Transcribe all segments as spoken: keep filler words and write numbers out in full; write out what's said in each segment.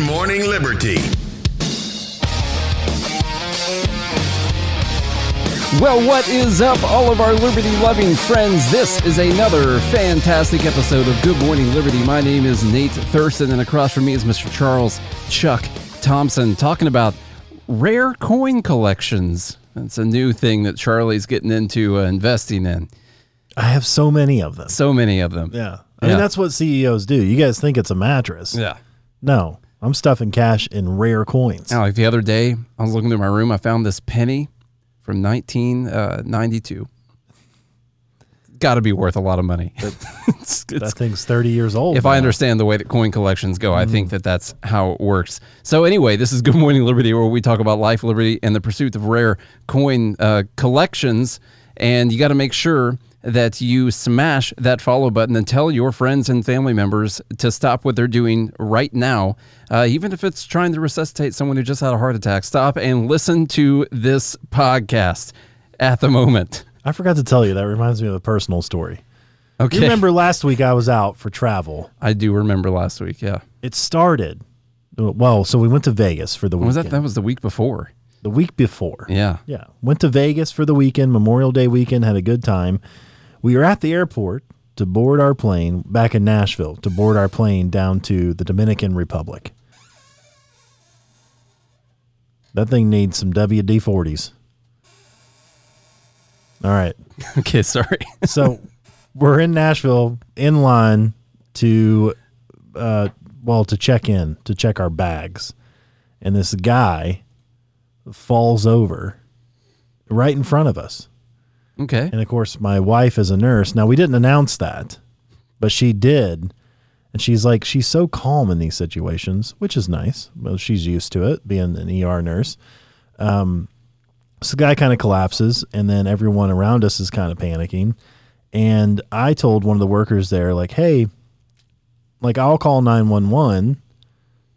Good Morning Liberty. Well, what is up, all of our liberty-loving friends? This is another fantastic episode of Good Morning Liberty. My name is Nate Thurston, and across from me is Mister Charles Chuck Thompson, talking about rare coin collections. That's a new thing that Charlie's getting into uh, investing in. I have so many of them. So many of them. Yeah. I yeah. mean, that's what C E Os do. You guys think it's a mattress. Yeah. No, I'm stuffing cash in rare coins. Now, like the other day, I was looking through my room. I found this penny from nineteen ninety-two. Got to be worth a lot of money. It, it's, that it's, thing's thirty years old. If now. I understand the way that coin collections go, mm. I think that that's how it works. So anyway, this is Good Morning Liberty, where we talk about life, liberty, and the pursuit of rare coin uh, collections. And you got to make sure that you smash that follow button and tell your friends and family members to stop what they're doing right now. Uh, even if it's trying to resuscitate someone who just had a heart attack, stop and listen to this podcast at the moment. I forgot to tell you, that reminds me of a personal story. Okay. You remember last week I was out for travel. I do remember last week, yeah. It started, well, so we went to Vegas for the weekend. Was that, that was the week before. The week before. Yeah. Yeah. Went to Vegas for the weekend, Memorial Day weekend, had a good time. We were at the airport to board our plane back in Nashville to board our plane down to the Dominican Republic. That thing needs some W D forties. All right. Okay, sorry. So we're in Nashville in line to, uh, well, to check in, to check our bags. And this guy falls over right in front of us. Okay. And of course, my wife is a nurse. Now, we didn't announce that, but she did. And she's like, she's so calm in these situations, which is nice. Well, she's used to it, being an E R nurse. Um, so the guy kind of collapses, and then everyone around us is kind of panicking. And I told one of the workers there, like, hey, like, I'll call nine one one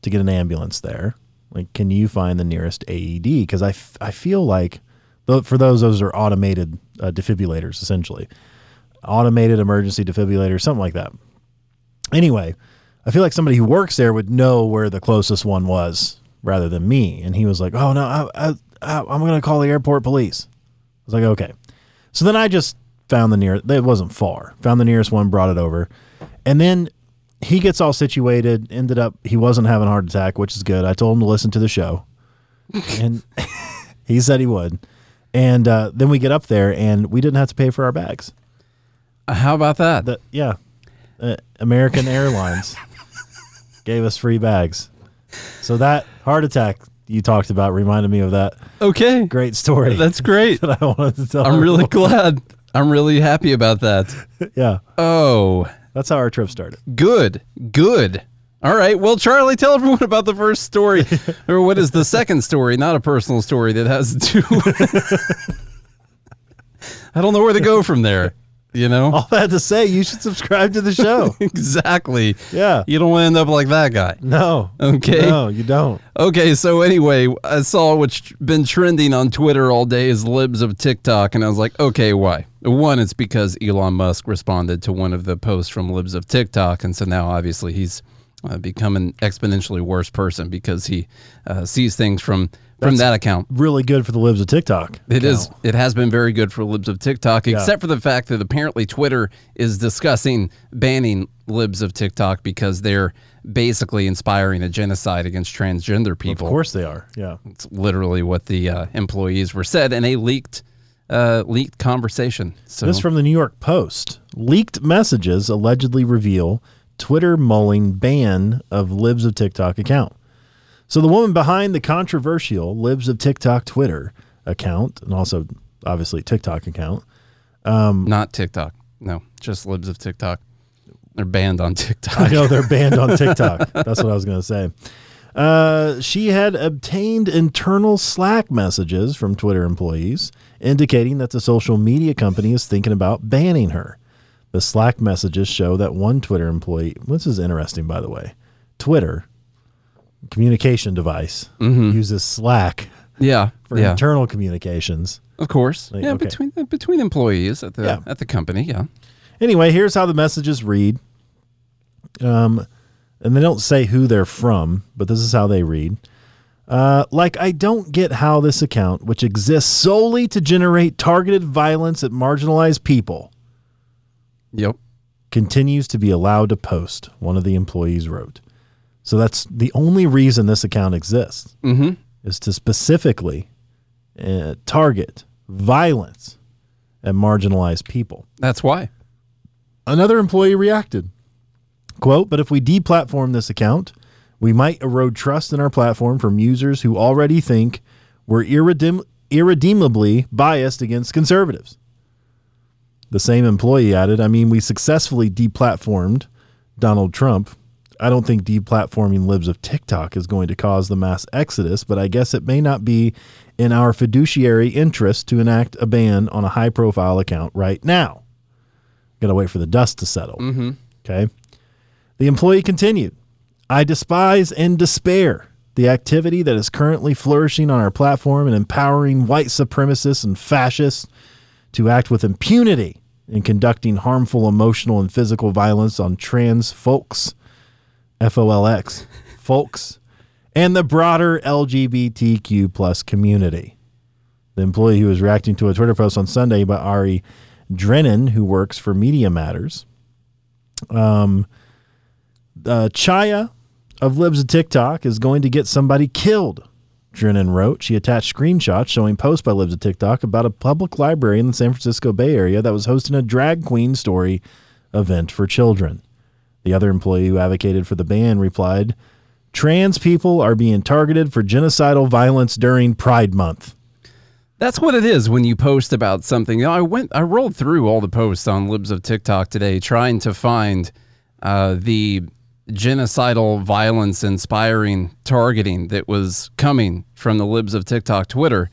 to get an ambulance there. Like, can you find the nearest A E D? Because I, f- I feel like, for those, those are automated uh, defibrillators, essentially. Automated emergency defibrillators, something like that. Anyway, I feel like somebody who works there would know where the closest one was rather than me. And he was like, oh, no, I, I, I, I'm going to call the airport police. I was like, okay. So then I just found the nearest. It wasn't far. Found the nearest one, brought it over. And then he gets all situated, ended up, he wasn't having a heart attack, which is good. I told him to listen to the show. And he said he would. And uh, then we get up there, and we didn't have to pay for our bags. How about that? The, yeah. Uh, American Airlines gave us free bags. So that heart attack you talked about reminded me of that. Okay. Great story. That's great. That I wanted to tell. I'm really glad. I'm really happy about that. Yeah. Oh. That's how our trip started. Good. Good. All right. Well, Charlie, tell everyone about the first story, or what is the second story, not a personal story that has to do with... I don't know where to go from there, you know? All that to say, you should subscribe to the show. Exactly. Yeah. You don't want to end up like that guy. No. Okay. No, you don't. Okay. So anyway, I saw what's been trending on Twitter all day is Libs of TikTok. And I was like, okay, why? One, it's because Elon Musk responded to one of the posts from Libs of TikTok. And so now, obviously, he's... Uh, become an exponentially worse person because he uh, sees things from from That's that account. Really good for the Libs of TikTok. It account. is. It has been very good for Libs of TikTok, yeah. Except for the fact that apparently Twitter is discussing banning Libs of TikTok because they're basically inspiring a genocide against transgender people. Of course they are. Yeah, it's literally what the uh, employees were said in a leaked uh, leaked conversation. So this from the New York Post. Leaked messages allegedly reveal Twitter mulling ban of Libs of TikTok account. So the woman behind the controversial Libs of TikTok Twitter account, and also obviously TikTok account. Um, Not TikTok. No, just Libs of TikTok. They're banned on TikTok. I know they're banned on TikTok. That's what I was going to say. Uh, she had obtained internal Slack messages from Twitter employees indicating that the social media company is thinking about banning her. The Slack messages show that one Twitter employee, this is interesting, by the way, Twitter, communication device, mm-hmm. uses Slack yeah, for yeah. internal communications. Of course. Like, yeah, okay. between between employees at the yeah. at the company, yeah. Anyway, here's how the messages read. Um, and they don't say who they're from, but this is how they read. Uh, like, I don't get how this account, which exists solely to generate targeted violence at marginalized people, yep, continues to be allowed to post, one of the employees wrote. So that's the only reason this account exists, mm-hmm. is to specifically uh, target violence at marginalized people. That's why. Another employee reacted, quote, "But if we deplatform this account, we might erode trust in our platform from users who already think we're irredeem- irredeemably biased against conservatives." The same employee added, "I mean, we successfully deplatformed Donald Trump. I don't think deplatforming Libs of TikTok is going to cause the mass exodus, but I guess it may not be in our fiduciary interest to enact a ban on a high-profile account right now." Got to wait for the dust to settle. Mm-hmm. Okay. The employee continued, "I despise and despair the activity that is currently flourishing on our platform and empowering white supremacists and fascists to act with impunity in conducting harmful emotional and physical violence on trans folks, F O L X, folks, and the broader L G B T Q plus community." The employee who was reacting to a Twitter post on Sunday by Ari Drennan, who works for Media Matters, um, uh, Chaya of Libs of TikTok is going to get somebody killed, Drennan wrote. She attached screenshots showing posts by Libs of TikTok about a public library in the San Francisco Bay Area that was hosting a drag queen story event for children. The other employee who advocated for the ban replied, "Trans people are being targeted for genocidal violence during Pride Month." That's what it is when you post about something. You know, I went, I rolled through all the posts on Libs of TikTok today trying to find uh, the genocidal violence inspiring targeting that was coming from the Libs of TikTok Twitter.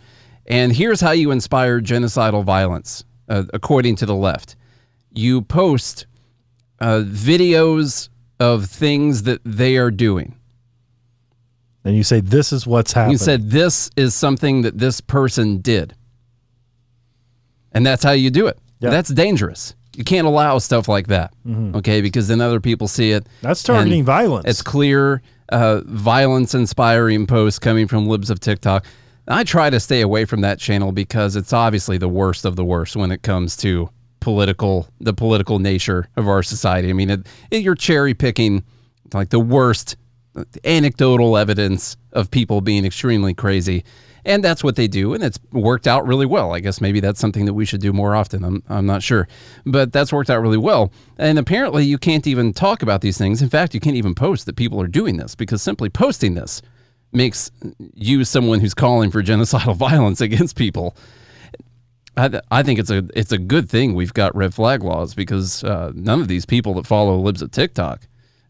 And here's how you inspire genocidal violence, uh, according to the left. You post Uh, videos of things that they are doing. And you say, this is what's happening. You said, this is something that this person did. And that's how you do it. Yep. That's dangerous. You can't allow stuff like that, mm-hmm. okay? Because then other people see it. That's targeting violence. It's clear uh, violence-inspiring posts coming from Libs of TikTok. And I try to stay away from that channel because it's obviously the worst of the worst when it comes to political, the political nature of our society. I mean, it, it, you're cherry picking like the worst anecdotal evidence of people being extremely crazy. And that's what they do. And it's worked out really well. I guess maybe that's something that we should do more often. I'm, I'm not sure, but that's worked out really well. And apparently you can't even talk about these things. In fact, you can't even post that people are doing this, because simply posting this makes you someone who's calling for genocidal violence against people. I, th- I think it's a it's a good thing we've got red flag laws, because uh, none of these people that follow Libs of TikTok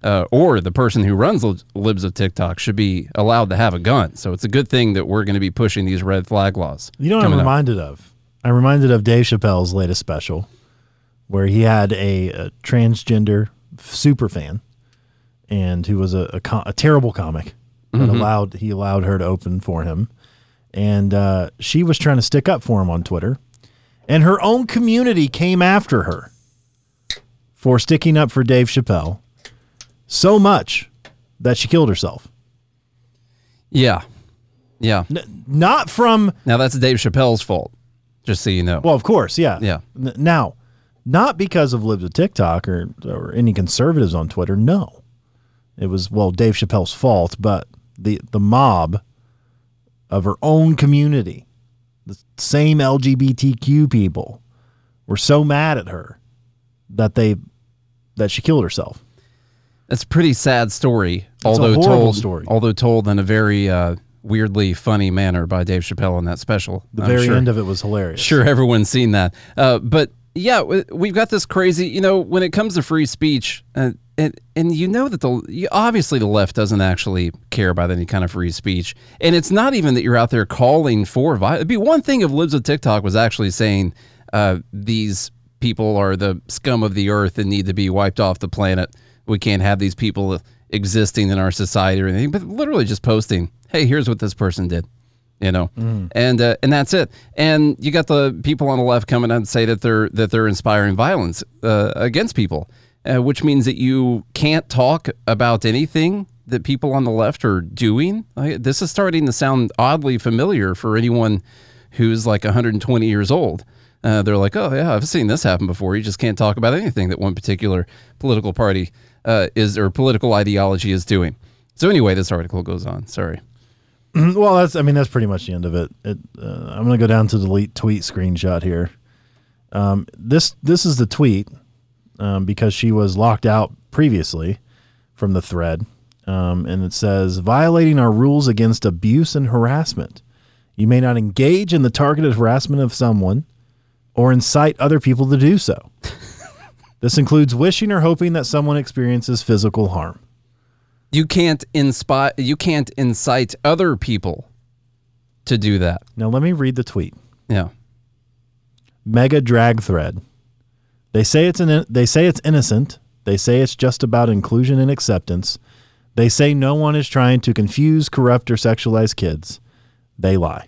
uh, or the person who runs Lib- Libs of TikTok should be allowed to have a gun. So it's a good thing that we're going to be pushing these red flag laws. You know what I'm reminded up. of? I'm reminded of Dave Chappelle's latest special, where he had a, a transgender super fan, and who was a, a, com- a terrible comic, but mm-hmm. allowed he allowed her to open for him. And uh, she was trying to stick up for him on Twitter. And her own community came after her for sticking up for Dave Chappelle so much that she killed herself. Yeah. Yeah. N- not from... Now, that's Dave Chappelle's fault, just so you know. Well, of course, yeah. Yeah. N- now, not because of Libs of TikTok or, or any conservatives on Twitter, no. It was, well, Dave Chappelle's fault, but the, the mob of her own community, the same L G B T Q people, were so mad at her that they that she killed herself. That's a pretty sad story, it's although a horrible told, story. although told in a very uh, weirdly funny manner by Dave Chappelle in that special. The I'm very sure, end of it was hilarious. Sure, everyone's seen that. Uh, but yeah, we've got this crazy. You know, when it comes to free speech, uh, and and you know that the obviously the left doesn't actually care about any kind of free speech, and it's not even that you're out there calling for violence. It'd be one thing if Libs of TikTok was actually saying uh, these people are the scum of the earth and need to be wiped off the planet. We can't have these people existing in our society or anything. But literally just posting, hey, here's what this person did. You know, mm. and uh, and that's it. And you got the people on the left coming out and say that they're that they're inspiring violence uh, against people. uh, which means that you can't talk about anything that people on the left are doing. I, this is starting to sound oddly familiar for anyone who's like one hundred twenty years old. Uh, they're like, oh, yeah, I've seen this happen before. You just can't talk about anything that one particular political party uh, is or political ideology is doing. So anyway, this article goes on. Sorry. Well, that's I mean, that's pretty much the end of it. it uh, I'm going to go down to the delete tweet screenshot here. Um, this this is the tweet um, because she was locked out previously from the thread. Um, and it says, violating our rules against abuse and harassment. You may not engage in the targeted harassment of someone or incite other people to do so. This includes wishing or hoping that someone experiences physical harm. You can't inspire, you can't incite other people to do that. Now let me read the tweet. Yeah. Mega drag thread. They say it's an, they say it's innocent. They say it's just about inclusion and acceptance. They say no one is trying to confuse, corrupt, or sexualize kids. They lie.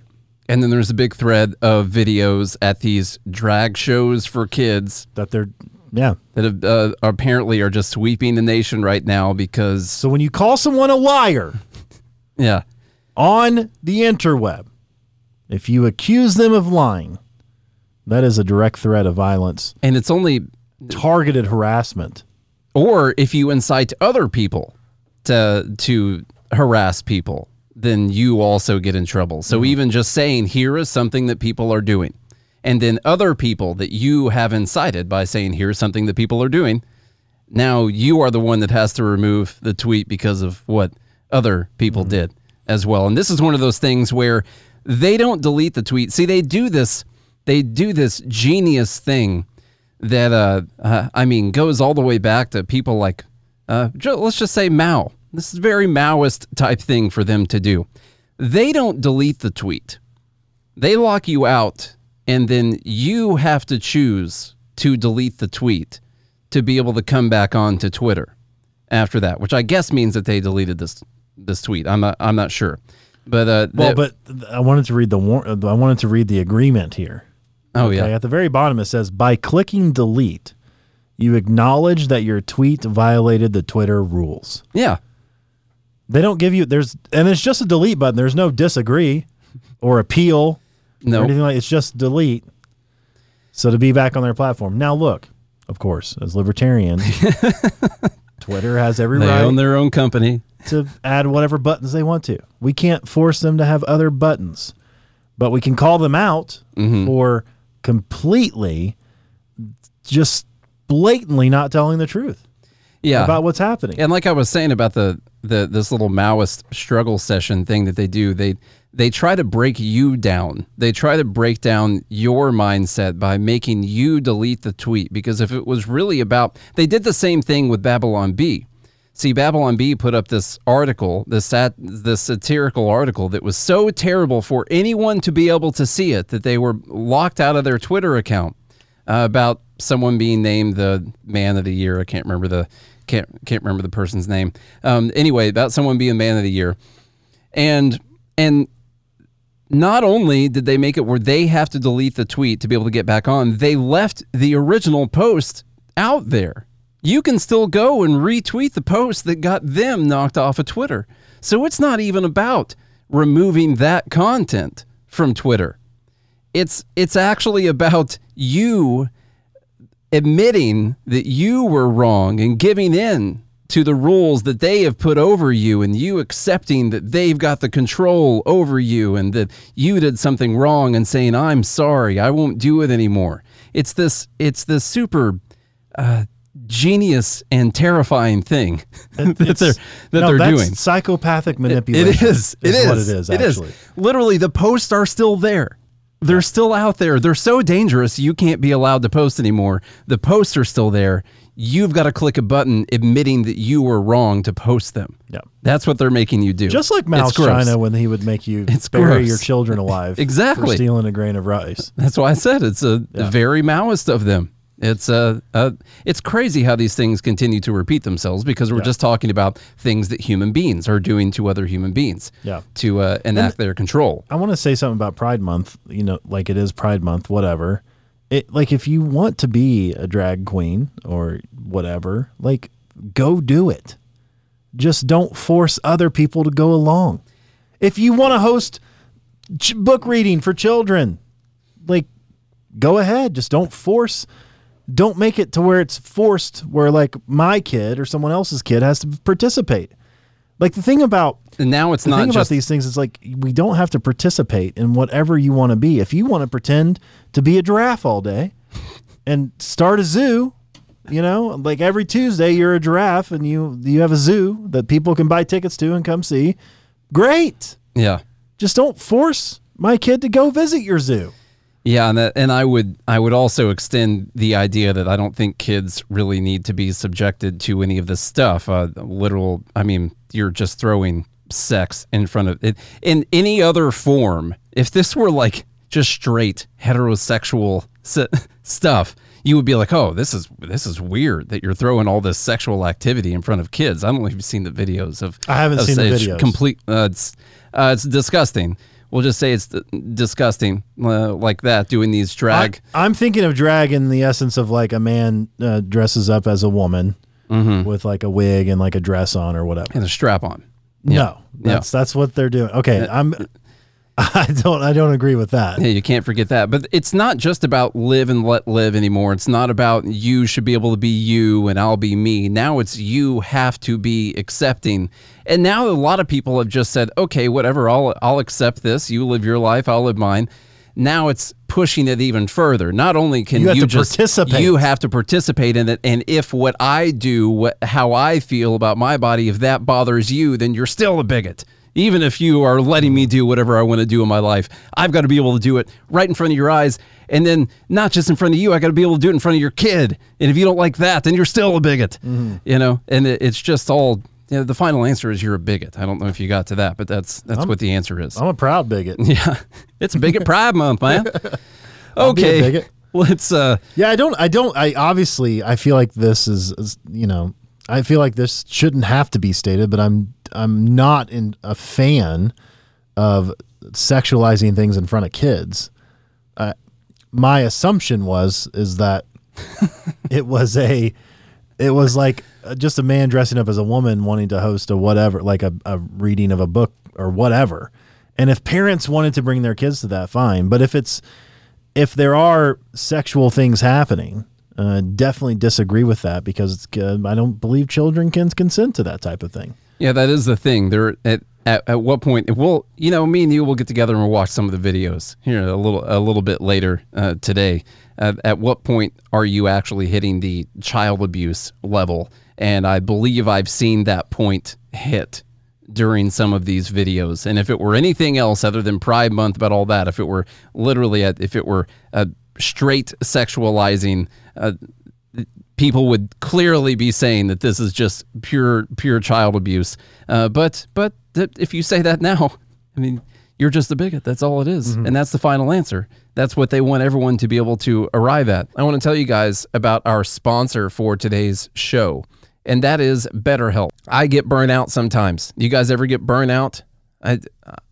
And then there's a big thread of videos at these drag shows for kids that they're yeah that have, uh, apparently are just sweeping the nation right now because. So when you call someone a liar, yeah, on the interweb, if you accuse them of lying, that is a direct threat of violence, and it's only targeted harassment. Or if you incite other people to to harass people, then you also get in trouble. So mm-hmm. even just saying, here is something that people are doing, and then other people that you have incited by saying, here's something that people are doing, now you are the one that has to remove the tweet because of what other people mm-hmm. did as well. And this is one of those things where they don't delete the tweet. See, they do this, they do this genius thing that, uh, uh, I mean, goes all the way back to people like, uh, let's just say Mao. This is a very Maoist type thing for them to do. They don't delete the tweet. They lock you out, and then you have to choose to delete the tweet to be able to come back on to Twitter after that, which I guess means that they deleted this this tweet. I'm not, I'm not sure. But uh, well, that, but I wanted to read the war- I wanted to read the agreement here. Oh okay, yeah. At the very bottom it says, by clicking delete, you acknowledge that your tweet violated the Twitter rules. Yeah. They don't give you, there's, and it's just a delete button. There's no disagree or appeal no. or anything like that. It's just delete. So to be back on their platform. Now, look, of course, as libertarians, Twitter has every they right. They own their own company. To add whatever buttons they want to. We can't force them to have other buttons, but we can call them out mm-hmm. for completely just blatantly not telling the truth. Yeah. About what's happening. And like I was saying about the, the this little Maoist struggle session thing that they do, they they try to break you down. They try to break down your mindset by making you delete the tweet. Because if it was really about, they did the same thing with Babylon Bee. See, Babylon Bee put up this article, this sat, this satirical article that was so terrible for anyone to be able to see it that they were locked out of their Twitter account uh, about someone being named the man of the year. I can't remember the can't can't remember the person's name. Um, anyway, about someone being man of the year, and and not only did they make it where they have to delete the tweet to be able to get back on, they left the original post out there. You can still go and retweet the post that got them knocked off of Twitter. So it's not even about removing that content from Twitter. It's it's actually about you admitting that you were wrong and giving in to the rules that they have put over you, and you accepting that they've got the control over you and that you did something wrong and saying, I'm sorry, I won't do it anymore. It's this, it's this super uh, genius and terrifying thing that they're, that no, they're that's doing. Psychopathic manipulation. It, it is. It is. What it is, actually. It is. Literally, the posts are still there. They're still out there. They're so dangerous, you can't be allowed to post anymore. The posts are still there. You've got to click a button admitting that you were wrong to post them. Yeah. That's what they're making you do. Just like Mao's China when he would make you it's bury gross. your children alive exactly. for stealing a grain of rice. That's why I said it's a yeah. very Maoist of them. It's uh, uh, it's crazy how these things continue to repeat themselves because we're yeah. just talking about things that human beings are doing to other human beings yeah. to uh, enact and their control. I want to say something about Pride Month, you know, like it is Pride Month, whatever. it, like, if you want to be a drag queen or whatever, like, go do it. Just don't force other people to go along. If you want to host ch- book reading for children, like, go ahead. Just don't force. Don't make it to where it's forced, where like my kid or someone else's kid has to participate. Like, the thing about and now it's the not thing just about these things is, like, we don't have to participate in whatever you want to be. If you want to pretend to be a giraffe all day and start a zoo, you know, like every Tuesday you're a giraffe and you you have a zoo that people can buy tickets to and come see. Great. Yeah. Just don't force my kid to go visit your zoo. Yeah, and that, and I would I would also extend the idea that I don't think kids really need to be subjected to any of this stuff. Uh, literal, I mean, you're just throwing sex in front of it in any other form. If this were like just straight heterosexual se- stuff, you would be like, oh, this is this is weird that you're throwing all this sexual activity in front of kids. I don't know if you've seen the videos of. I haven't of, seen the videos. Complete, uh, it's uh, it's disgusting. We'll just say it's disgusting, uh, like that, doing these drag. I, I'm thinking of drag in the essence of, like, a man uh, dresses up as a woman mm-hmm. with, like, a wig and, like, a dress on or whatever. And a strap on. Yeah. No, that's yeah. that's what they're doing. Okay, I'm, I don't I don't agree with that. Yeah, you can't forget that. But it's not just about live and let live anymore. It's not about you should be able to be you and I'll be me. Now it's you have to be accepting. And now a lot of people have just said, okay, whatever, I'll I'll accept this. You live your life, I'll live mine. Now it's pushing it even further. Not only can you, have you to just participate. You have to participate in it, and if what I do, what, how I feel about my body, if that bothers you, then you're still a bigot. Even if you are letting me do whatever I want to do in my life, I've got to be able to do it right in front of your eyes. And then not just in front of you, I got to be able to do it in front of your kid. And if you don't like that, then you're still a bigot, mm-hmm. you know, and it, it's just all, you know, the final answer is you're a bigot. I don't know if you got to that, but that's, that's I'm, what the answer is. I'm a proud bigot. Yeah. It's bigot pride month, man. Okay. Bigot. Let's, uh, yeah, I don't, I don't, I obviously, I feel like this is, is you know, I feel like this shouldn't have to be stated, but I'm I'm not in a fan of sexualizing things in front of kids. Uh, my assumption was is that it was a it was like just a man dressing up as a woman wanting to host a whatever, like a, a reading of a book or whatever. And if parents wanted to bring their kids to that, fine. But if it's if there are sexual things happening. Uh, definitely disagree with that because it's good. I don't believe children can consent to that type of thing. Yeah, that is the thing. There, at, at at what point? We'll, you know, me and you will get together and we'll watch some of the videos here a little a little bit later uh, today. Uh, at what point are you actually hitting the child abuse level? And I believe I've seen that point hit during some of these videos. And if it were anything else other than Pride Month, about all that, if it were literally, a, if it were a straight sexualizing. Uh, people would clearly be saying that this is just pure, pure child abuse. Uh, but, but th- if you say that now, I mean, you're just a bigot. That's all it is. Mm-hmm. And that's the final answer. That's what they want everyone to be able to arrive at. I want to tell you guys about our sponsor for today's show, and that is BetterHelp. I get burnout sometimes. You guys ever get burnout? I,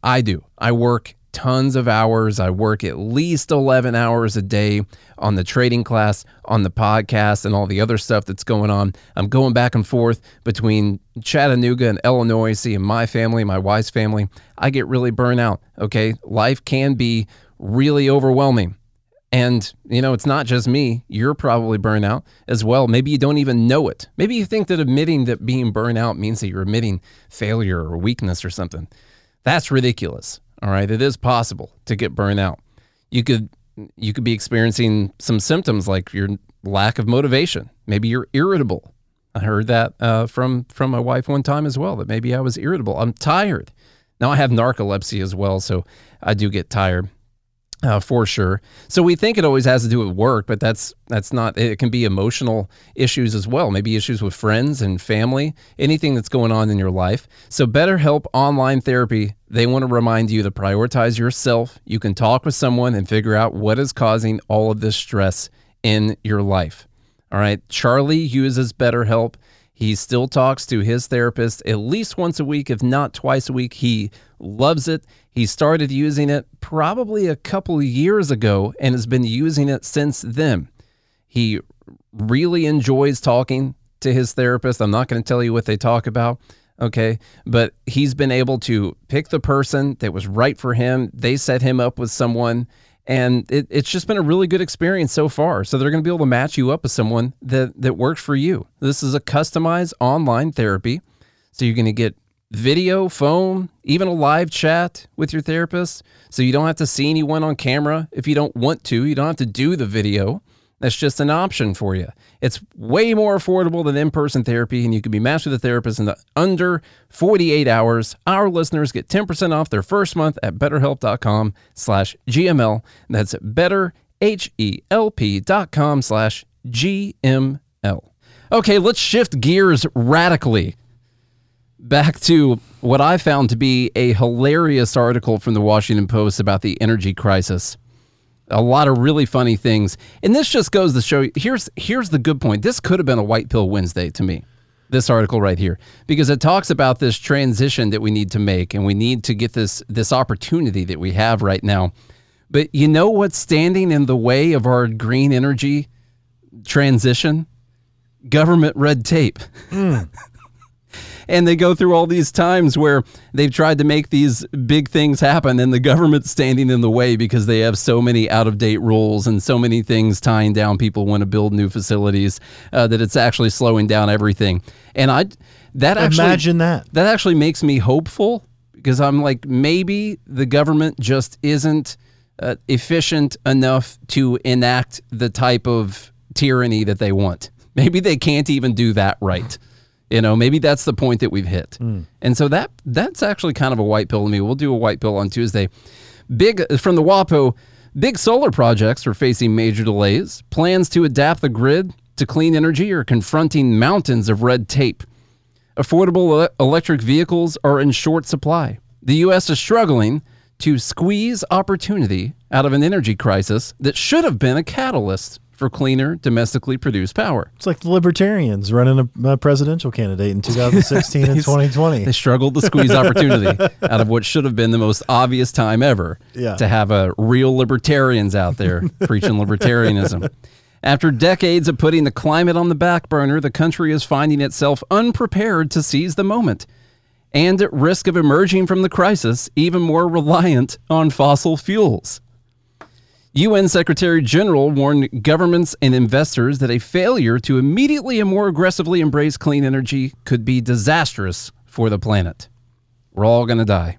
I do. I work tons of hours. I work at least eleven hours a day on the trading class, on the podcast, and all the other stuff that's going on. I'm going back and forth between Chattanooga and Illinois, seeing my family, my wife's family. I get really burned out, okay? Life can be really overwhelming. And, you know, it's not just me. You're probably burned out as well. Maybe you don't even know it. Maybe you think that admitting that being burned out means that you're admitting failure or weakness or something. That's ridiculous. All right, it is possible to get burnout. You could you could be experiencing some symptoms like your lack of motivation. Maybe you're irritable. I heard that uh, from from my wife one time as well, that maybe I was irritable. I'm tired. Now I have narcolepsy as well, so I do get tired uh, for sure. So we think it always has to do with work, but that's that's not. It can be emotional issues as well. Maybe issues with friends and family, anything that's going on in your life. So BetterHelp Online Therapy. They want to remind you to prioritize yourself. You can talk with someone and figure out what is causing all of this stress in your life. All right. Charlie uses BetterHelp. He still talks to his therapist at least once a week, if not twice a week. He loves it. He started using it probably a couple of years ago and has been using it since then. He really enjoys talking to his therapist. I'm not going to tell you what they talk about, okay? But he's been able to pick the person that was right for him. They set him up with someone, and it, it's just been a really good experience so far. So they're going to be able to match you up with someone that, that works for you. This is a customized online therapy. So you're going to get video, phone, even a live chat with your therapist. So you don't have to see anyone on camera if you don't want to. You don't have to do the video. That's just an option for you. It's way more affordable than in-person therapy, and you can be matched with a therapist in the under forty-eight hours. Our listeners get ten percent off their first month at BetterHelp.com slash GML. That's BetterHelp.com slash GML. Okay, let's shift gears radically back to what I found to be a hilarious article from the Washington Post about the energy crisis. A lot of really funny things. And this just goes to show you, here's, here's the good point. This could have been a White Pill Wednesday to me, this article right here, because it talks about this transition that we need to make, and we need to get this, this opportunity that we have right now. But you know what's standing in the way of our green energy transition? Government red tape. Mm. And they go through all these times where they've tried to make these big things happen, and the government's standing in the way because they have so many out-of-date rules and so many things tying down people want to build new facilities uh, that it's actually slowing down everything. And I, that actually, imagine that. That actually makes me hopeful, because I'm like, maybe the government just isn't uh, efficient enough to enact the type of tyranny that they want. Maybe they can't even do that right. You know, maybe that's the point that we've hit. Mm. And so that that's actually kind of a white pill to me. We'll do a white pill on Tuesday. Big from the WAPO, big solar projects are facing major delays. Plans to adapt the grid to clean energy are confronting mountains of red tape. Affordable electric vehicles are in short supply. The U S is struggling to squeeze opportunity out of an energy crisis that should have been a catalyst for cleaner, domestically produced power. It's like the libertarians running a, a presidential candidate in two thousand sixteen and twenty twenty. They struggled to squeeze opportunity out of what should have been the most obvious time ever yeah. to have a real libertarians out there preaching libertarianism. After decades of putting the climate on the back burner, the country is finding itself unprepared to seize the moment and at risk of emerging from the crisis even more reliant on fossil fuels. U N Secretary General warned governments and investors that a failure to immediately and more aggressively embrace clean energy could be disastrous for the planet. We're all going to die.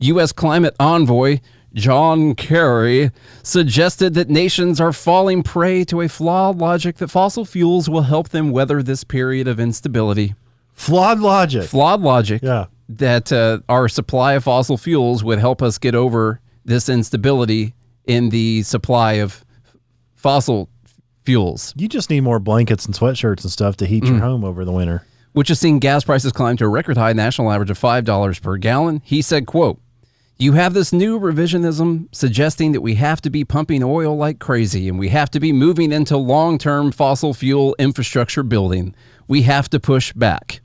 U S climate envoy John Kerry suggested that nations are falling prey to a flawed logic that fossil fuels will help them weather this period of instability. Flawed logic. Flawed logic. Yeah. That uh, our supply of fossil fuels would help us get over this instability in the supply of fossil fuels. You just need more blankets and sweatshirts and stuff to heat mm. your home over the winter. Which has seen gas prices climb to a record high national average of five dollars per gallon. He said, quote, "You have this new revisionism suggesting that we have to be pumping oil like crazy, and we have to be moving into long-term fossil fuel infrastructure building. We have to push back."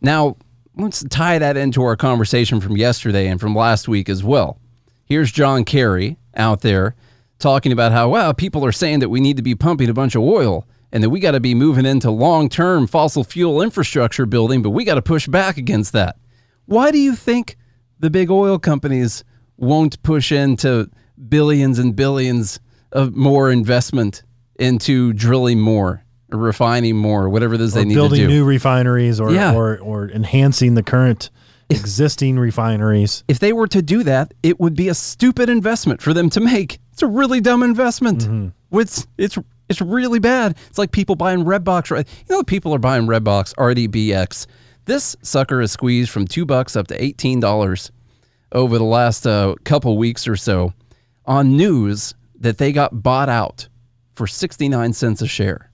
Now, let's tie that into our conversation from yesterday and from last week as well. Here's John Kerry out there talking about how, wow, people are saying that we need to be pumping a bunch of oil and that we got to be moving into long-term fossil fuel infrastructure building, but we got to push back against that. Why do you think the big oil companies won't push into billions and billions of more investment into drilling more or refining more, whatever it is or they need to do? Building new refineries or, yeah. or, or enhancing the current existing refineries. If they were to do that, it would be a stupid investment for them to make. It's a really dumb investment. Mm-hmm. It's it's it's really bad. It's like people buying Redbox. Right? You know, people are buying Redbox R D B X. This sucker is squeezed from two bucks up to eighteen dollars over the last uh, couple weeks or so on news that they got bought out for sixty nine cents a share.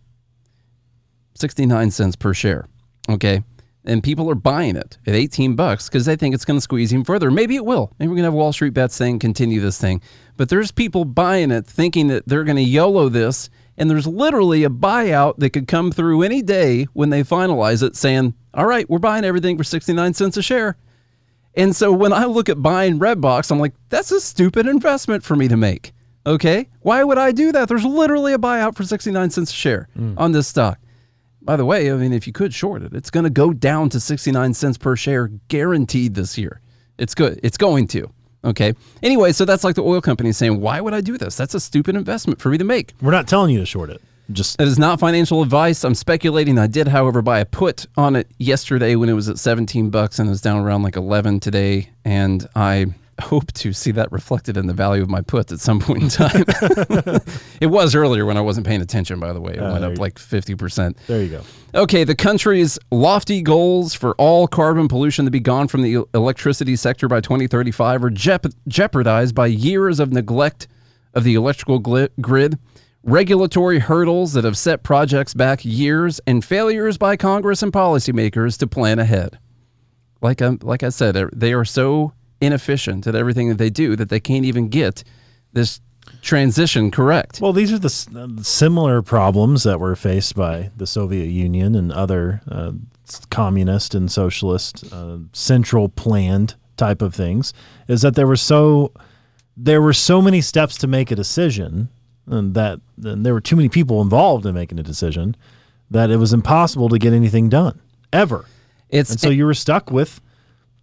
Sixty nine cents per share. Okay. And people are buying it at eighteen bucks because they think it's going to squeeze even further. Maybe it will. Maybe we're going to have Wall Street Bets thing, continue this thing. But there's people buying it thinking that they're going to YOLO this And there's literally a buyout that could come through any day when they finalize it saying, all right, we're buying everything for sixty-nine cents a share. And so when I look at buying Redbox, I'm like, that's a stupid investment for me to make. Okay, why would I do that? There's literally a buyout for sixty-nine cents a share mm. on this stock. By the way, I mean, if you could short it, it's going to go down to sixty-nine cents per share guaranteed this year. It's good. It's going to. Okay. Anyway, so that's like the oil company saying, why would I do this? That's a stupid investment for me to make. We're not telling you to short it. Just That is not financial advice. I'm speculating. I did, however, buy a put on it yesterday when it was at seventeen bucks and it was down around like eleven today. And I hope to see that reflected in the value of my put at some point in time. It was earlier when I wasn't paying attention, by the way. It uh, went up like fifty percent. There you go. Okay, the country's lofty goals for all carbon pollution to be gone from the electricity sector by twenty thirty-five are je- jeopardized by years of neglect of the electrical gl- grid, regulatory hurdles that have set projects back years, and failures by Congress and policymakers to plan ahead. Like I, like I said, they are so inefficient at everything that they do that they can't even get this transition correct. Well, these are the uh, similar problems that were faced by the Soviet Union and other uh, communist and socialist uh, central planned type of things, is that there were so there were so many steps to make a decision, and that and there were too many people involved in making a decision that it was impossible to get anything done ever. It's, and so you were stuck with,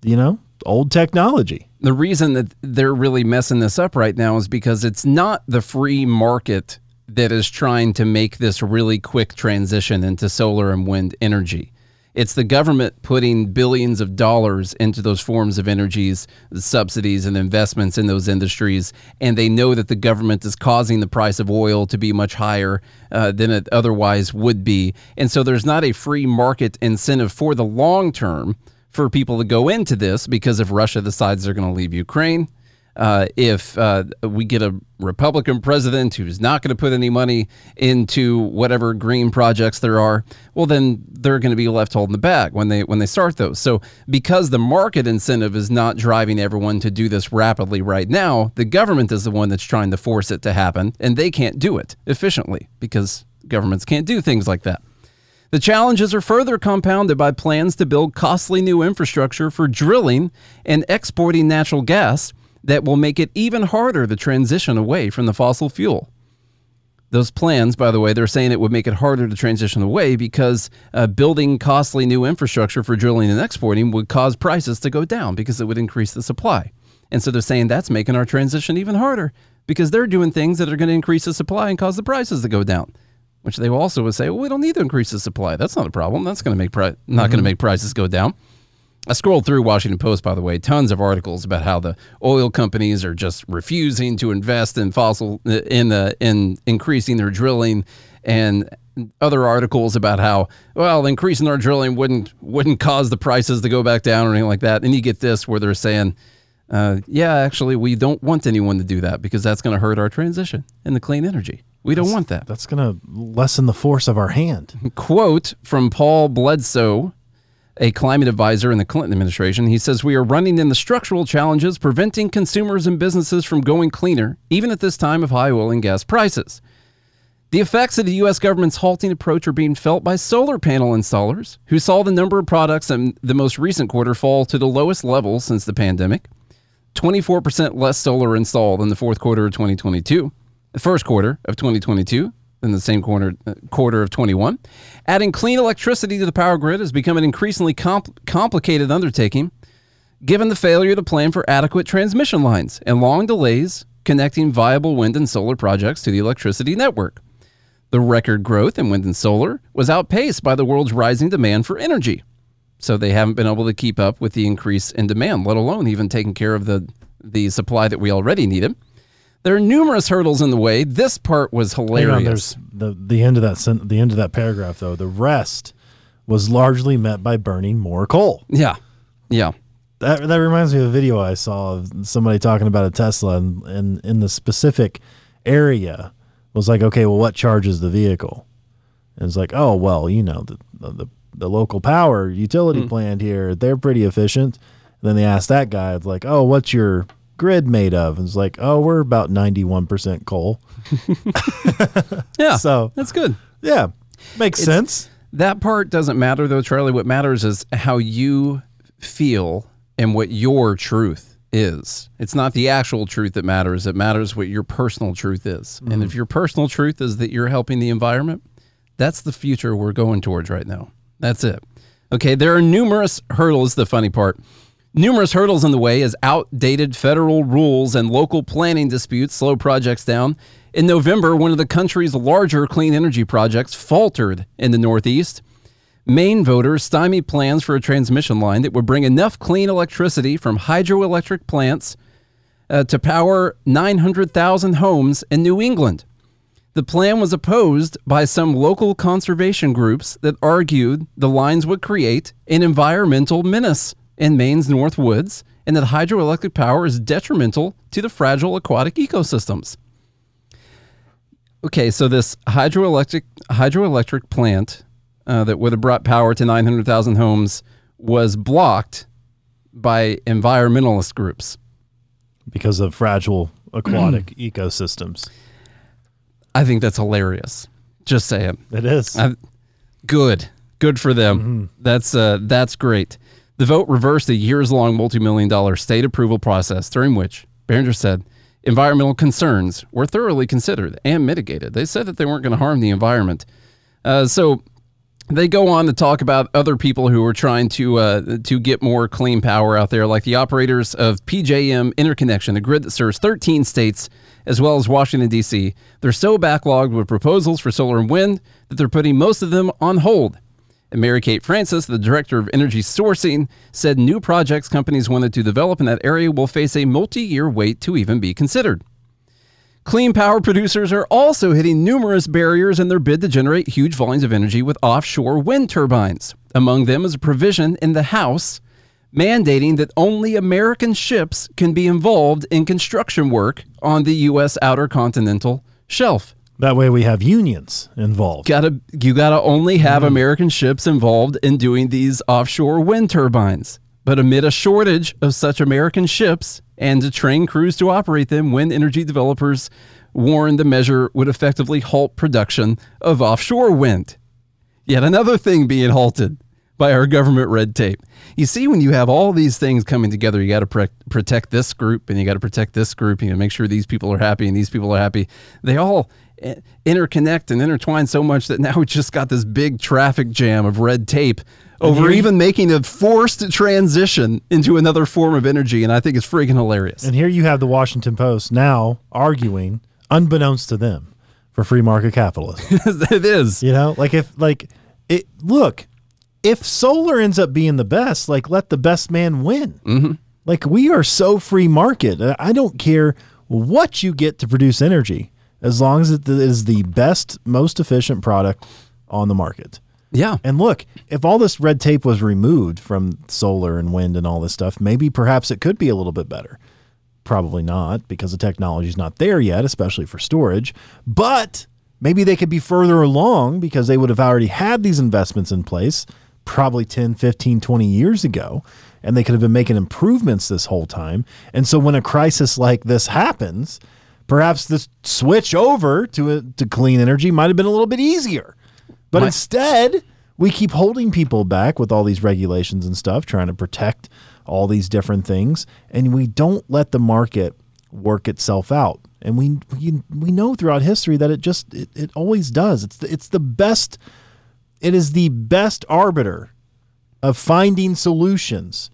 you know, old technology. The reason that they're really messing this up right now is because it's not the free market that is trying to make this really quick transition into solar and wind energy. It's the government putting billions of dollars into those forms of energies, the subsidies and investments in those industries, and they know that the government is causing the price of oil to be much higher uh, than it otherwise would be. And so there's not a free market incentive for the long term for people to go into this, because if Russia decides they're going to leave Ukraine, uh, if uh, we get a Republican president who's not going to put any money into whatever green projects there are, well, then they're going to be left holding the bag when they when they start those. So because the market incentive is not driving everyone to do this rapidly right now, the government is the one that's trying to force it to happen, and they can't do it efficiently because governments can't do things like that. The challenges are further compounded by plans to build costly new infrastructure for drilling and exporting natural gas that will make it even harder to transition away from the fossil fuel. Those plans, by the way, they're saying it would make it harder to transition away because uh, building costly new infrastructure for drilling and exporting would cause prices to go down because it would increase the supply. And so they're saying that's making our transition even harder because they're doing things that are going to increase the supply and cause the prices to go down. Which they also would say, well, we don't need to increase the supply. That's not a problem. That's going to make pri- not mm-hmm. going to make prices go down. I scrolled through Washington Post, by the way, tons of articles about how the oil companies are just refusing to invest in fossil in uh, in increasing their drilling, and other articles about how, well, increasing our drilling wouldn't wouldn't cause the prices to go back down or anything like that. And you get this where they're saying, uh, yeah, actually, we don't want anyone to do that because that's going to hurt our transition and the clean energy. We don't that's, want that. That's going to lessen the force of our hand. Quote from Paul Bledsoe, a climate advisor in the Clinton administration. He says, we are running into structural challenges preventing consumers and businesses from going cleaner, even at this time of high oil and gas prices. The effects of the U S government's halting approach are being felt by solar panel installers, who saw the number of products in the most recent quarter fall to the lowest level since the pandemic. twenty-four percent less solar installed in the fourth quarter of twenty twenty-two. The first quarter of twenty twenty-two, then the same quarter, uh, quarter of twenty-one. Adding clean electricity to the power grid has become an increasingly comp- complicated undertaking, given the failure to plan for adequate transmission lines and long delays connecting viable wind and solar projects to the electricity network. The record growth in wind and solar was outpaced by the world's rising demand for energy. So they haven't been able to keep up with the increase in demand, let alone even taking care of the, the supply that we already needed. There are numerous hurdles in the way. This part was hilarious. Hang on, there's the the end of that sen- the end of that paragraph though. The rest was largely met by burning more coal. Yeah, yeah. That that reminds me of a video I saw of somebody talking about a Tesla, and, and in the specific area was like, okay, well, what charges the vehicle? And it's like, oh well, you know, the the, the local power utility mm. plant here, they're pretty efficient. And then they asked that guy, it's like, oh, what's your grid made of? And it's like, oh, we're about ninety-one percent coal. Yeah. So that's good. Yeah. Makes it's, sense. That part doesn't matter though, Charlie. What matters is how you feel and what your truth is. It's not the actual truth that matters. It matters what your personal truth is. Mm-hmm. And if your personal truth is that you're helping the environment, that's the future we're going towards right now. That's it. Okay, there are numerous hurdles, the funny part. Numerous hurdles in the way as outdated federal rules and local planning disputes slow projects down. In November, one of the country's larger clean energy projects faltered in the Northeast. Maine voters stymied plans for a transmission line that would bring enough clean electricity from hydroelectric plants uh, to power nine hundred thousand homes in New England. The plan was opposed by some local conservation groups that argued the lines would create an environmental menace in Maine's North Woods, and that hydroelectric power is detrimental to the fragile aquatic ecosystems. Okay, so this hydroelectric hydroelectric plant uh, that would have brought power to nine hundred thousand homes was blocked by environmentalist groups. Because of fragile aquatic ecosystems. I think that's hilarious. Just say it. It is. I, good. Good for them. Mm-hmm. That's uh, that's great. The vote reversed a years-long multi-million dollar state approval process during which, Behringer said, environmental concerns were thoroughly considered and mitigated. They said that they weren't going to harm the environment. Uh, so they go on to talk about other people who are trying to uh, to get more clean power out there, like the operators of P J M Interconnection, a grid that serves thirteen states, as well as Washington, D C. They're so backlogged with proposals for solar and wind that they're putting most of them on hold. And Mary Kate Francis, the director of energy sourcing, said new projects companies wanted to develop in that area will face a multi-year wait to even be considered. Clean power producers are also hitting numerous barriers in their bid to generate huge volumes of energy with offshore wind turbines. Among them is a provision in the House mandating that only American ships can be involved in construction work on the U S outer continental shelf. That way we have unions involved. Gotta, you got to only have mm-hmm. American ships involved in doing these offshore wind turbines. But amid a shortage of such American ships and to train crews to operate them, wind energy developers warned the measure would effectively halt production of offshore wind. Yet another thing being halted by our government red tape. You see, when you have all these things coming together, you got to pre- protect this group and you got to protect this group. You know, make sure these people are happy and these people are happy. They all interconnect and intertwine so much that now we just got this big traffic jam of red tape over mm-hmm. even making a forced transition into another form of energy. And I think it's freaking hilarious. And here you have the Washington Post now arguing, unbeknownst to them, for free market capitalism. It is. You know, like if like it look. If solar ends up being the best, like let the best man win. Mm-hmm. Like we are so free market. I don't care what you get to produce energy as long as it is the best, most efficient product on the market. Yeah. And look, if all this red tape was removed from solar and wind and all this stuff, maybe perhaps it could be a little bit better. Probably not because the technology is not there yet, especially for storage. But maybe they could be further along because they would have already had these investments in place probably ten, fifteen, twenty years ago, and they could have been making improvements this whole time. And so when a crisis like this happens, perhaps this switch over to a, to clean energy might have been a little bit easier. But My- instead, we keep holding people back with all these regulations and stuff, trying to protect all these different things, and we don't let the market work itself out. And we we, we know throughout history that it just it, it always does. It's the, it's the best It is the best arbiter of finding solutions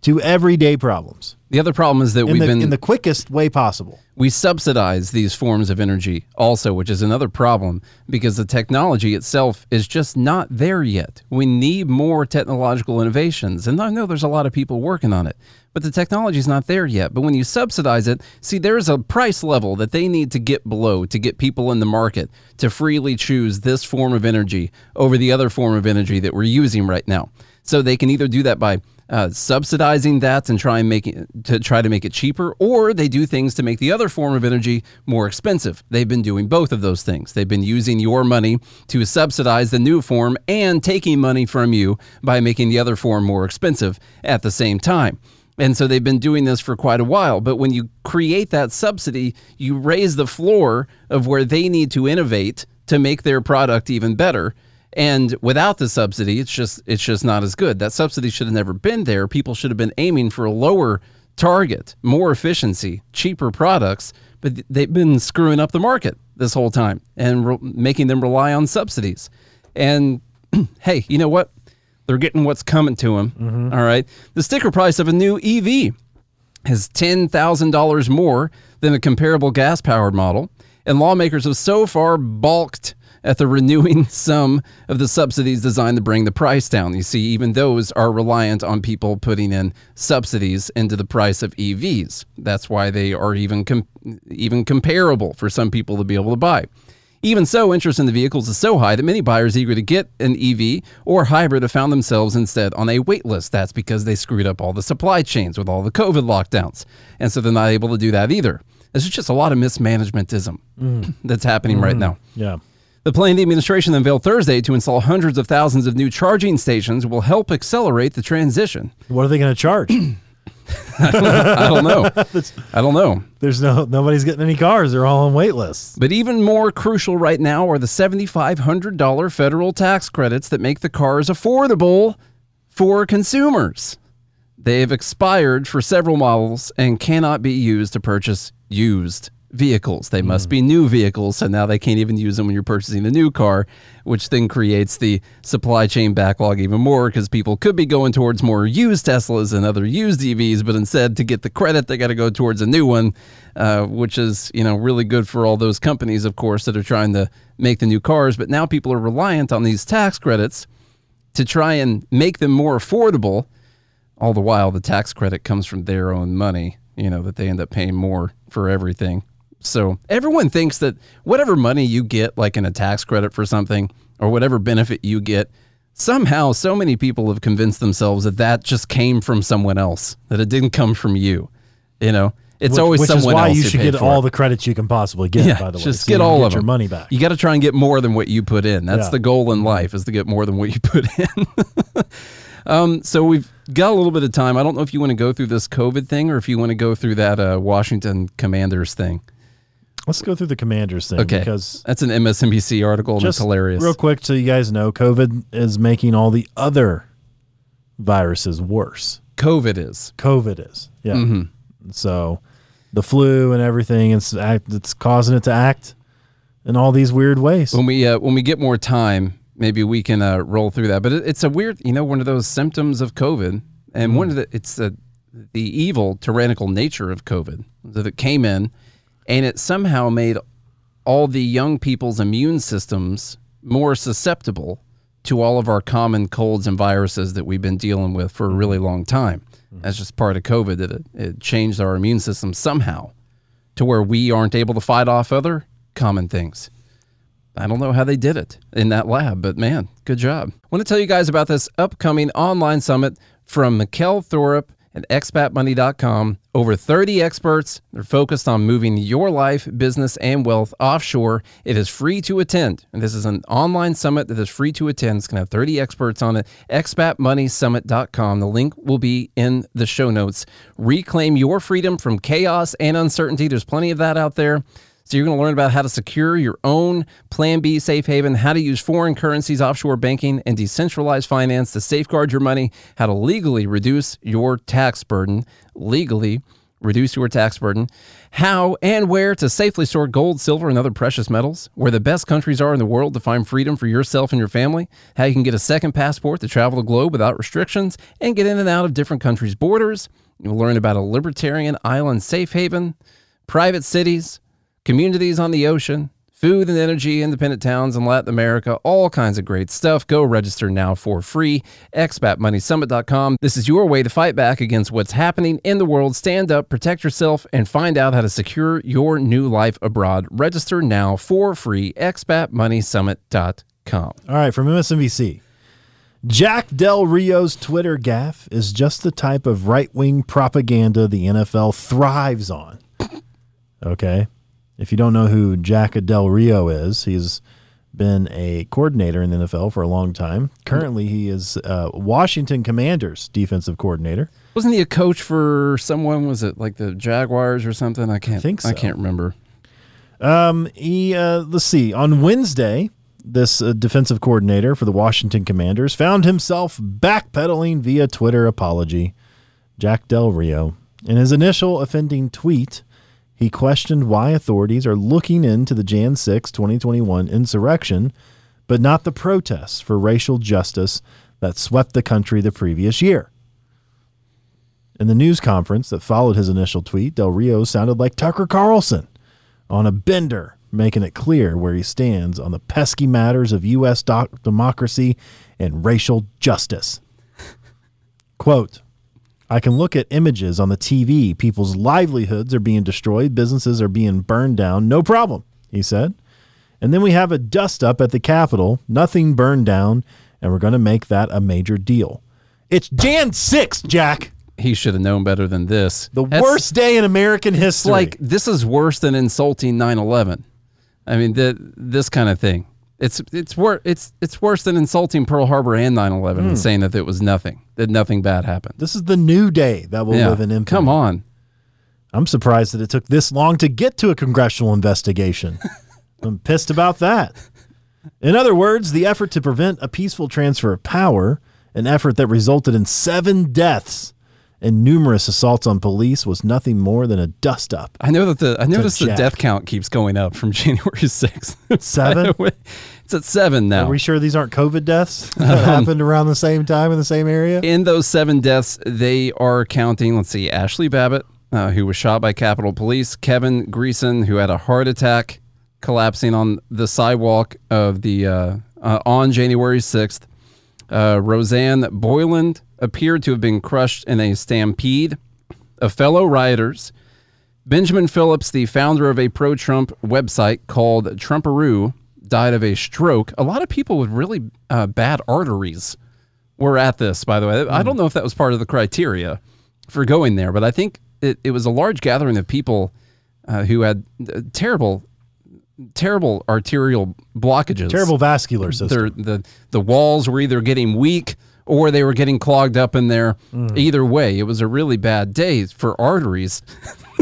to everyday problems. The other problem is that in we've the, been... in the quickest way possible. We subsidize these forms of energy also, which is another problem because the technology itself is just not there yet. We need more technological innovations. And I know there's a lot of people working on it, but the technology is not there yet. But when you subsidize it, see, there's a price level that they need to get below to get people in the market to freely choose this form of energy over the other form of energy that we're using right now. So they can either do that by Uh, subsidizing that and try and make it, to try to make it cheaper, or they do things to make the other form of energy more expensive. They've been doing both of those things. They've been using your money to subsidize the new form and taking money from you by making the other form more expensive at the same time. And so they've been doing this for quite a while. But when you create that subsidy, you raise the floor of where they need to innovate to make their product even better. And without the subsidy, it's just it's just not as good. That subsidy should have never been there. People should have been aiming for a lower target, more efficiency, cheaper products. But they've been screwing up the market this whole time and re- making them rely on subsidies. And hey, you know what? They're getting what's coming to them. Mm-hmm. All right. The sticker price of a new E V is ten thousand dollars more than a comparable gas-powered model. And lawmakers have so far balked at the renewing some of the subsidies designed to bring the price down. You see, even those are reliant on people putting in subsidies into the price of E Vs. That's why they are even com- even comparable for some people to be able to buy. Even so, interest in the vehicles is so high that many buyers eager to get an E V or hybrid have found themselves instead on a wait list. That's because they screwed up all the supply chains with all the COVID lockdowns. And so they're not able to do that either. There's just a lot of mismanagementism mm. that's happening mm-hmm. right now. Yeah. The plan the administration unveiled Thursday to install hundreds of thousands of new charging stations will help accelerate the transition. What are they going to charge? I don't know. I don't know. I don't know. There's no nobody's getting any cars. They're all on wait lists. But even more crucial right now are the seven thousand five hundred dollars federal tax credits that make the cars affordable for consumers. They have expired for several models and cannot be used to purchase used vehicles. They must be new vehicles, and now they can't even use them when you're purchasing a new car, which then creates the supply chain backlog even more because people could be going towards more used Teslas and other used E Vs, but instead to get the credit, they got to go towards a new one, uh, which is, you know, really good for all those companies, of course, that are trying to make the new cars. But now people are reliant on these tax credits to try and make them more affordable. All the while, the tax credit comes from their own money, you know, that they end up paying more for everything. So everyone thinks that whatever money you get, like in a tax credit for something or whatever benefit you get, somehow so many people have convinced themselves that that just came from someone else, that it didn't come from you. You know, it's which, always which someone else. Which is why you should get all it. the credits you can possibly get, yeah, by the way. Just so get all get of your them. money back. You got to try and get more than what you put in. That's yeah. the goal in life, is to get more than what you put in. Um, so we've got a little bit of time. I don't know if you want to go through this COVID thing or if you want to go through that uh, Washington Commanders thing. Let's go through the Commanders thing. Okay, because that's an M S N B C article. Just and it's hilarious. Real quick, so you guys know, COVID is making all the other viruses worse. COVID is. COVID is. Yeah. Mm-hmm. So the flu and everything, it's act, it's causing it to act in all these weird ways. When we uh, when we get more time, maybe we can uh, roll through that. But it, it's a weird, you know, one of those symptoms of COVID, and mm. one of the it's the the evil, tyrannical nature of COVID that it came in. And it somehow made all the young people's immune systems more susceptible to all of our common colds and viruses that we've been dealing with for a really long time. That's just part of COVID, that it, it changed our immune system somehow to where we aren't able to fight off other common things. I don't know how they did it in that lab, but man, good job. I want to tell you guys about this upcoming online summit from Mikkel Thorup at expat money dot com. Over thirty experts. They're focused on moving your life, business, and wealth offshore. It is free to attend. And this is an online summit that is free to attend. It's going to have thirty experts on it. expat money summit dot com. The link will be in the show notes. Reclaim your freedom from chaos and uncertainty. There's plenty of that out there. So you're going to learn about how to secure your own Plan B safe haven, how to use foreign currencies, offshore banking, and decentralized finance to safeguard your money, how to legally reduce your tax burden, legally reduce your tax burden, how and where to safely store gold, silver, and other precious metals, where the best countries are in the world to find freedom for yourself and your family, how you can get a second passport to travel the globe without restrictions, and get in and out of different countries' borders. You'll learn about a libertarian island safe haven, private cities, communities on the ocean, food and energy, independent towns in Latin America, all kinds of great stuff. Go register now for free, expat money summit dot com. This is your way to fight back against what's happening in the world. Stand up, protect yourself, and find out how to secure your new life abroad. Register now for free, expat money summit dot com. All right, from M S N B C. Jack Del Rio's Twitter gaffe is just the type of right-wing propaganda the N F L thrives on. Okay. If you don't know who Jack Del Rio is, he's been a coordinator in the N F L for a long time. Currently, he is uh, Washington Commanders defensive coordinator. Wasn't he a coach for someone? Was it like the Jaguars or something? I can't I think so. I can't remember. Um, he uh, let's see. On Wednesday, this uh, defensive coordinator for the Washington Commanders found himself backpedaling via Twitter apology. Jack Del Rio, in his initial offending tweet, he questioned why authorities are looking into the January sixth, twenty twenty-one insurrection, but not the protests for racial justice that swept the country the previous year. In the news conference that followed his initial tweet, Del Rio sounded like Tucker Carlson on a bender, making it clear where he stands on the pesky matters of U S doc- democracy and racial justice. Quote, I can look at images on the T V. People's livelihoods are being destroyed. Businesses are being burned down. No problem, he said. And then we have a dust up at the Capitol. Nothing burned down. And we're going to make that a major deal. It's January sixth, Jack. He should have known better than this. The That's, worst day in American it's history. Like, this is worse than insulting nine eleven. I mean, the, this kind of thing. It's it's wor- it's it's worse than insulting Pearl Harbor and nine eleven mm. and saying that it was nothing, that nothing bad happened. This is the new day that will yeah. live in infamy. Come on. I'm surprised that it took this long to get to a congressional investigation. I'm pissed about that. In other words, the effort to prevent a peaceful transfer of power, an effort that resulted in seven deaths and numerous assaults on police, was nothing more than a dust-up. I know that the I noticed the death count keeps going up from January sixth. Seven? It's at seven now. Are we sure these aren't COVID deaths that um, happened around the same time in the same area? In those seven deaths, they are counting, let's see, Ashley Babbitt, uh, who was shot by Capitol Police, Kevin Greeson, who had a heart attack collapsing on the sidewalk of the uh, uh, on January sixth. Uh, Roseanne Boyland appeared to have been crushed in a stampede of fellow rioters. Benjamin Phillips, the founder of a pro-Trump website called Trumparoo, died of a stroke. A lot of people with really uh, bad arteries were at this, by the way. Mm. I don't know if that was part of the criteria for going there, but I think it, it was a large gathering of people uh, who had terrible Terrible arterial blockages. Terrible vascular system. Their, the, the walls were either getting weak or they were getting clogged up in there. Mm. Either way, it was a really bad day for arteries,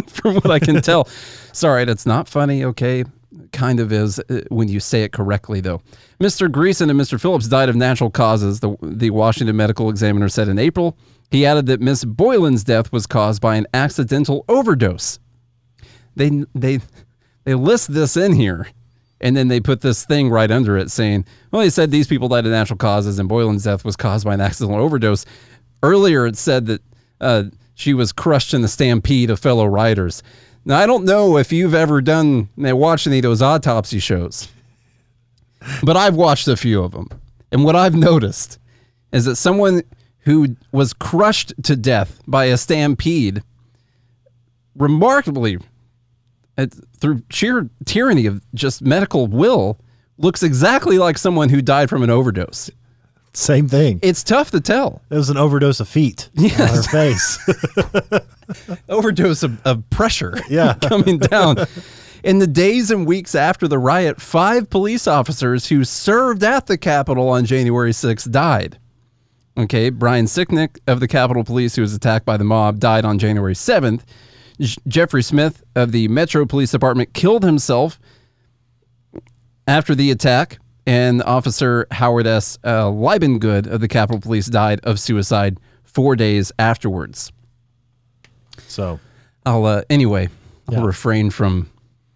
from what I can tell. Sorry, that's not funny, okay? Kind of is when you say it correctly, though. Mister Greeson and Mister Phillips died of natural causes, the, the Washington Medical Examiner said in April. He added that Miss Boylan's death was caused by an accidental overdose. They... they They list this in here, and then they put this thing right under it saying, well, they said these people died of natural causes, and Boylan's death was caused by an accidental overdose. Earlier, it said that uh, she was crushed in the stampede of fellow rioters. Now, I don't know if you've ever done, watched any of those autopsy shows, but I've watched a few of them. And what I've noticed is that someone who was crushed to death by a stampede, remarkably, It, through sheer tyranny of just medical will, looks exactly like someone who died from an overdose. Same thing. It's tough to tell. It was an overdose of feet yes. on her face. Overdose of, of pressure yeah. coming down. In the days and weeks after the riot, five police officers who served at the Capitol on January sixth died. Okay, Brian Sicknick of the Capitol Police, who was attacked by the mob, died on January seventh. Jeffrey Smith of the Metro Police Department killed himself after the attack, and Officer Howard S. Uh, Liebengood of the Capitol Police died of suicide four days afterwards. So, I'll uh, anyway, I'll yeah. refrain from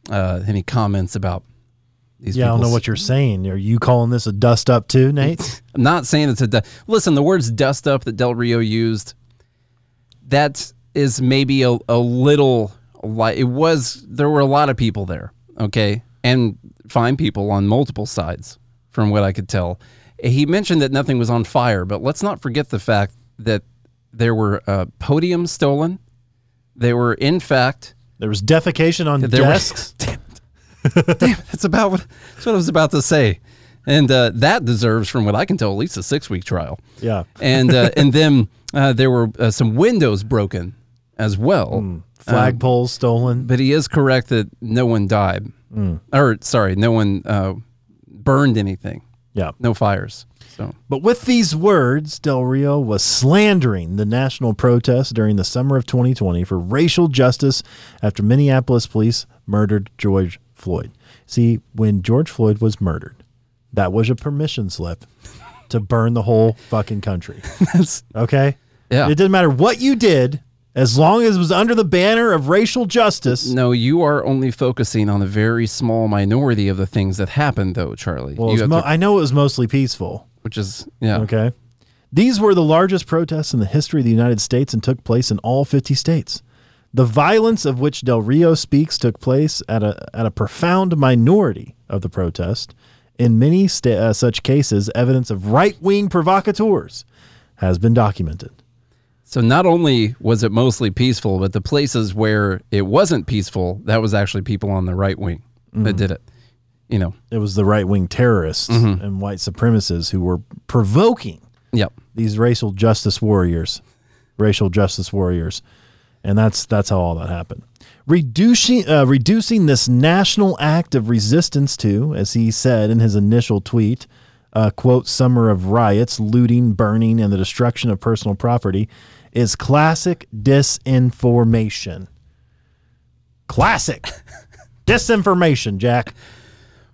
uh, any comments about these. Yeah, I don't know what you're saying. Are you calling this a dust up too, Nate? I'm not saying it's a dust. Listen, the words "dust up" that Del Rio used, that's is maybe a, a little light. It was, there were a lot of people there, okay? And fine people on multiple sides, from what I could tell. He mentioned that nothing was on fire, but let's not forget the fact that there were uh, podiums stolen. They were, in fact... There was defecation on desks. Were, damn, damn, that's about what, that's what I was about to say. And uh, that deserves, from what I can tell, at least a six-week trial. Yeah. And, uh, and then uh, there were uh, some windows broken as well. Mm, flagpole um, stolen. But he is correct that no one died. Mm. Or, sorry, no one uh, burned anything. Yeah. No fires. So. But with these words, Del Rio was slandering the national protest during the summer of twenty twenty for racial justice after Minneapolis police murdered George Floyd. See, when George Floyd was murdered, that was a permission slip to burn the whole fucking country. Okay? Yeah. It didn't matter what you did, as long as it was under the banner of racial justice. No, you are only focusing on a very small minority of the things that happened, though, Charlie. Well, you mo- to- I know it was mostly peaceful. Which is, yeah. Okay. These were the largest protests in the history of the United States and took place in all fifty states. The violence of which Del Rio speaks took place at a, at a profound minority of the protest. In many sta- uh, such cases, evidence of right-wing provocateurs has been documented. So not only was it mostly peaceful, but the places where it wasn't peaceful, that was actually people on the right wing mm-hmm. that did it. You know, it was the right wing terrorists mm-hmm. and white supremacists who were provoking yep. these racial justice warriors, racial justice warriors. And that's that's how all that happened. Reducing, uh, reducing this national act of resistance to, as he said in his initial tweet, uh, quote, summer of riots, looting, burning, and the destruction of personal property, is classic disinformation. Classic disinformation, Jack.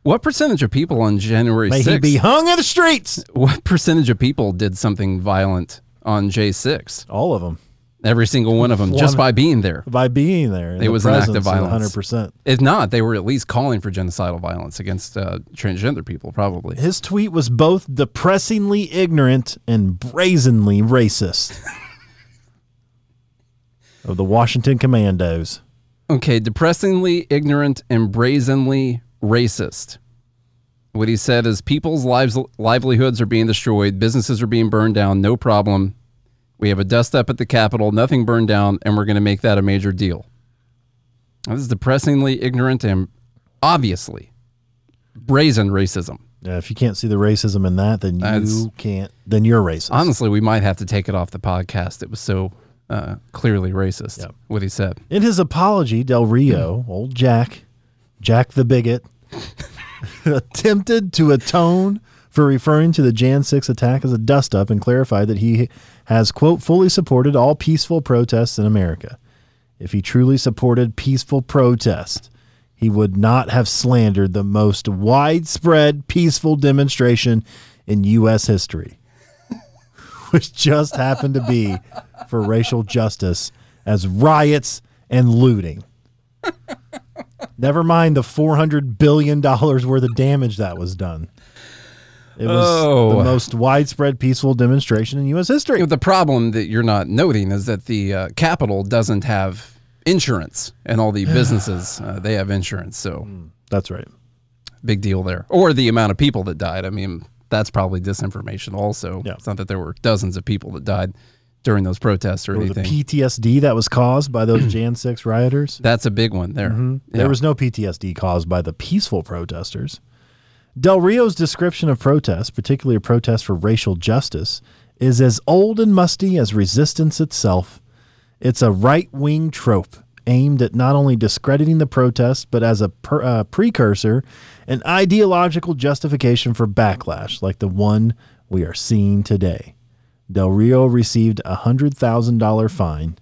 What percentage of people on January sixth... May he be hung in the streets! What percentage of people did something violent on J six? All of them. Every single one of them, one, just by being there. By being there. It was an act of violence. one hundred percent. If not, they were at least calling for genocidal violence against uh, transgender people, probably. His tweet was both depressingly ignorant and brazenly racist. Of the Washington Commandos. Okay, depressingly ignorant and brazenly racist. What he said is people's lives, livelihoods are being destroyed, businesses are being burned down, no problem. We have a dust-up at the Capitol, nothing burned down, and we're going to make that a major deal. This is depressingly ignorant and obviously brazen racism. Yeah, if you can't see the racism in that, then you That's, can't. Then you're racist. Honestly, we might have to take it off the podcast. It was so uh, clearly racist, yep. what he said. In his apology, Del Rio, old Jack, Jack the bigot, attempted to atone for referring to the January sixth attack as a dust-up and clarified that he has, quote, fully supported all peaceful protests in America. If he truly supported peaceful protest, he would not have slandered the most widespread peaceful demonstration in U S history, which just happened to be for racial justice as riots and looting. Never mind the four hundred billion dollars worth of damage that was done. It was oh. the most widespread peaceful demonstration in U S history. You know, the problem that you're not noting is that the uh, Capitol doesn't have insurance, and all the businesses, uh, they have insurance. So that's right. Big deal there. Or the amount of people that died. I mean, that's probably disinformation also. Yeah. It's not that there were dozens of people that died during those protests or, or anything. The P T S D that was caused by those January sixth rioters. That's a big one there. Mm-hmm. Yeah. There was no P T S D caused by the peaceful protesters. Del Rio's description of protests, particularly a protest for racial justice, is as old and musty as resistance itself. It's a right-wing trope aimed at not only discrediting the protest, but as a per, uh, precursor, an ideological justification for backlash like the one we are seeing today. Del Rio received a one hundred thousand dollars fine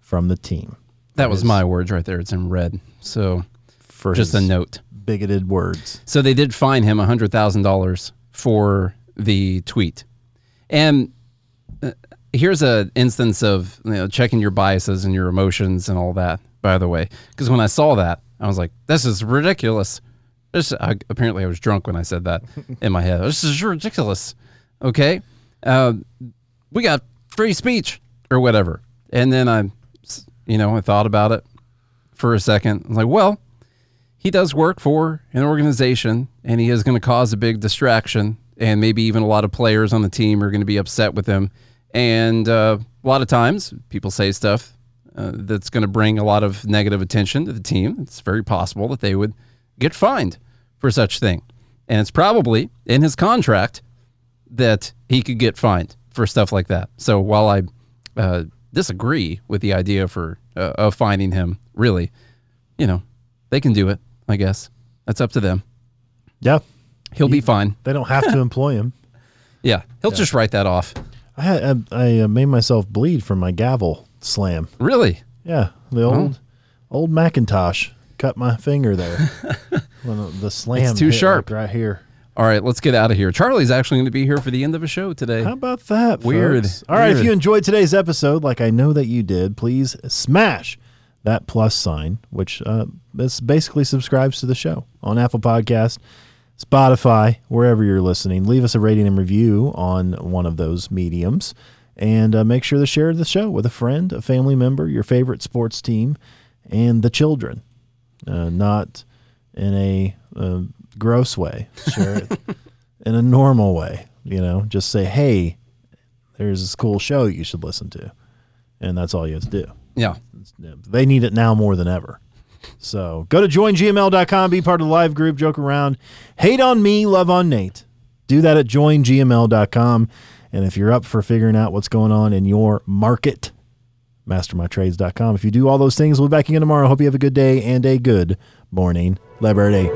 from the team. That was my words right there. It's in red. So for just a note. Bigoted words. So they did fine him one hundred thousand dollars for the tweet. And uh, here's an instance of you know, checking your biases and your emotions and all that, by the way. Because when I saw that, I was like, this is ridiculous. This, I, apparently I was drunk when I said that in my head. This is ridiculous. Okay? Uh, we got free speech or whatever. And then I, you know, I thought about it for a second. I was like, well, he does work for an organization, and he is going to cause a big distraction, and maybe even a lot of players on the team are going to be upset with him. And uh, a lot of times, people say stuff uh, that's going to bring a lot of negative attention to the team. It's very possible that they would get fined for such thing. And it's probably in his contract that he could get fined for stuff like that. So while I uh, disagree with the idea for uh, of fining him, really, you know, they can do it. I guess. That's up to them. Yeah. He'll he, be fine. They don't have to employ him. Yeah, he'll yeah. just write that off. I had, I, I made myself bleed from my gavel slam. Really? Yeah, the old oh. old Macintosh cut my finger there. The slam it's too hit sharp like right here. All right, let's get out of here. Charlie's actually going to be here for the end of the show today. How about that? Weird. Folks? All right, Weird. If you enjoyed today's episode, like I know that you did, please smash that plus sign, which uh, this basically subscribes to the show on Apple Podcasts, Spotify, wherever you're listening. Leave us a rating and review on one of those mediums, and uh, make sure to share the show with a friend, a family member, your favorite sports team, and the children. Uh, not in a... Uh, gross way, share it in a normal way, you know, just say, hey, there's this cool show you should listen to, and that's all you have to do. Yeah, they need it now more than ever. So go to join g m l dot com, be part of the live group, joke around, hate on me, love on Nate. Do that at join g m l dot com, and if you're up for figuring out what's going on in your market, master my trades dot com. If you do all those things, we'll be back again tomorrow. Hope you have a good day and a good morning, Liberty.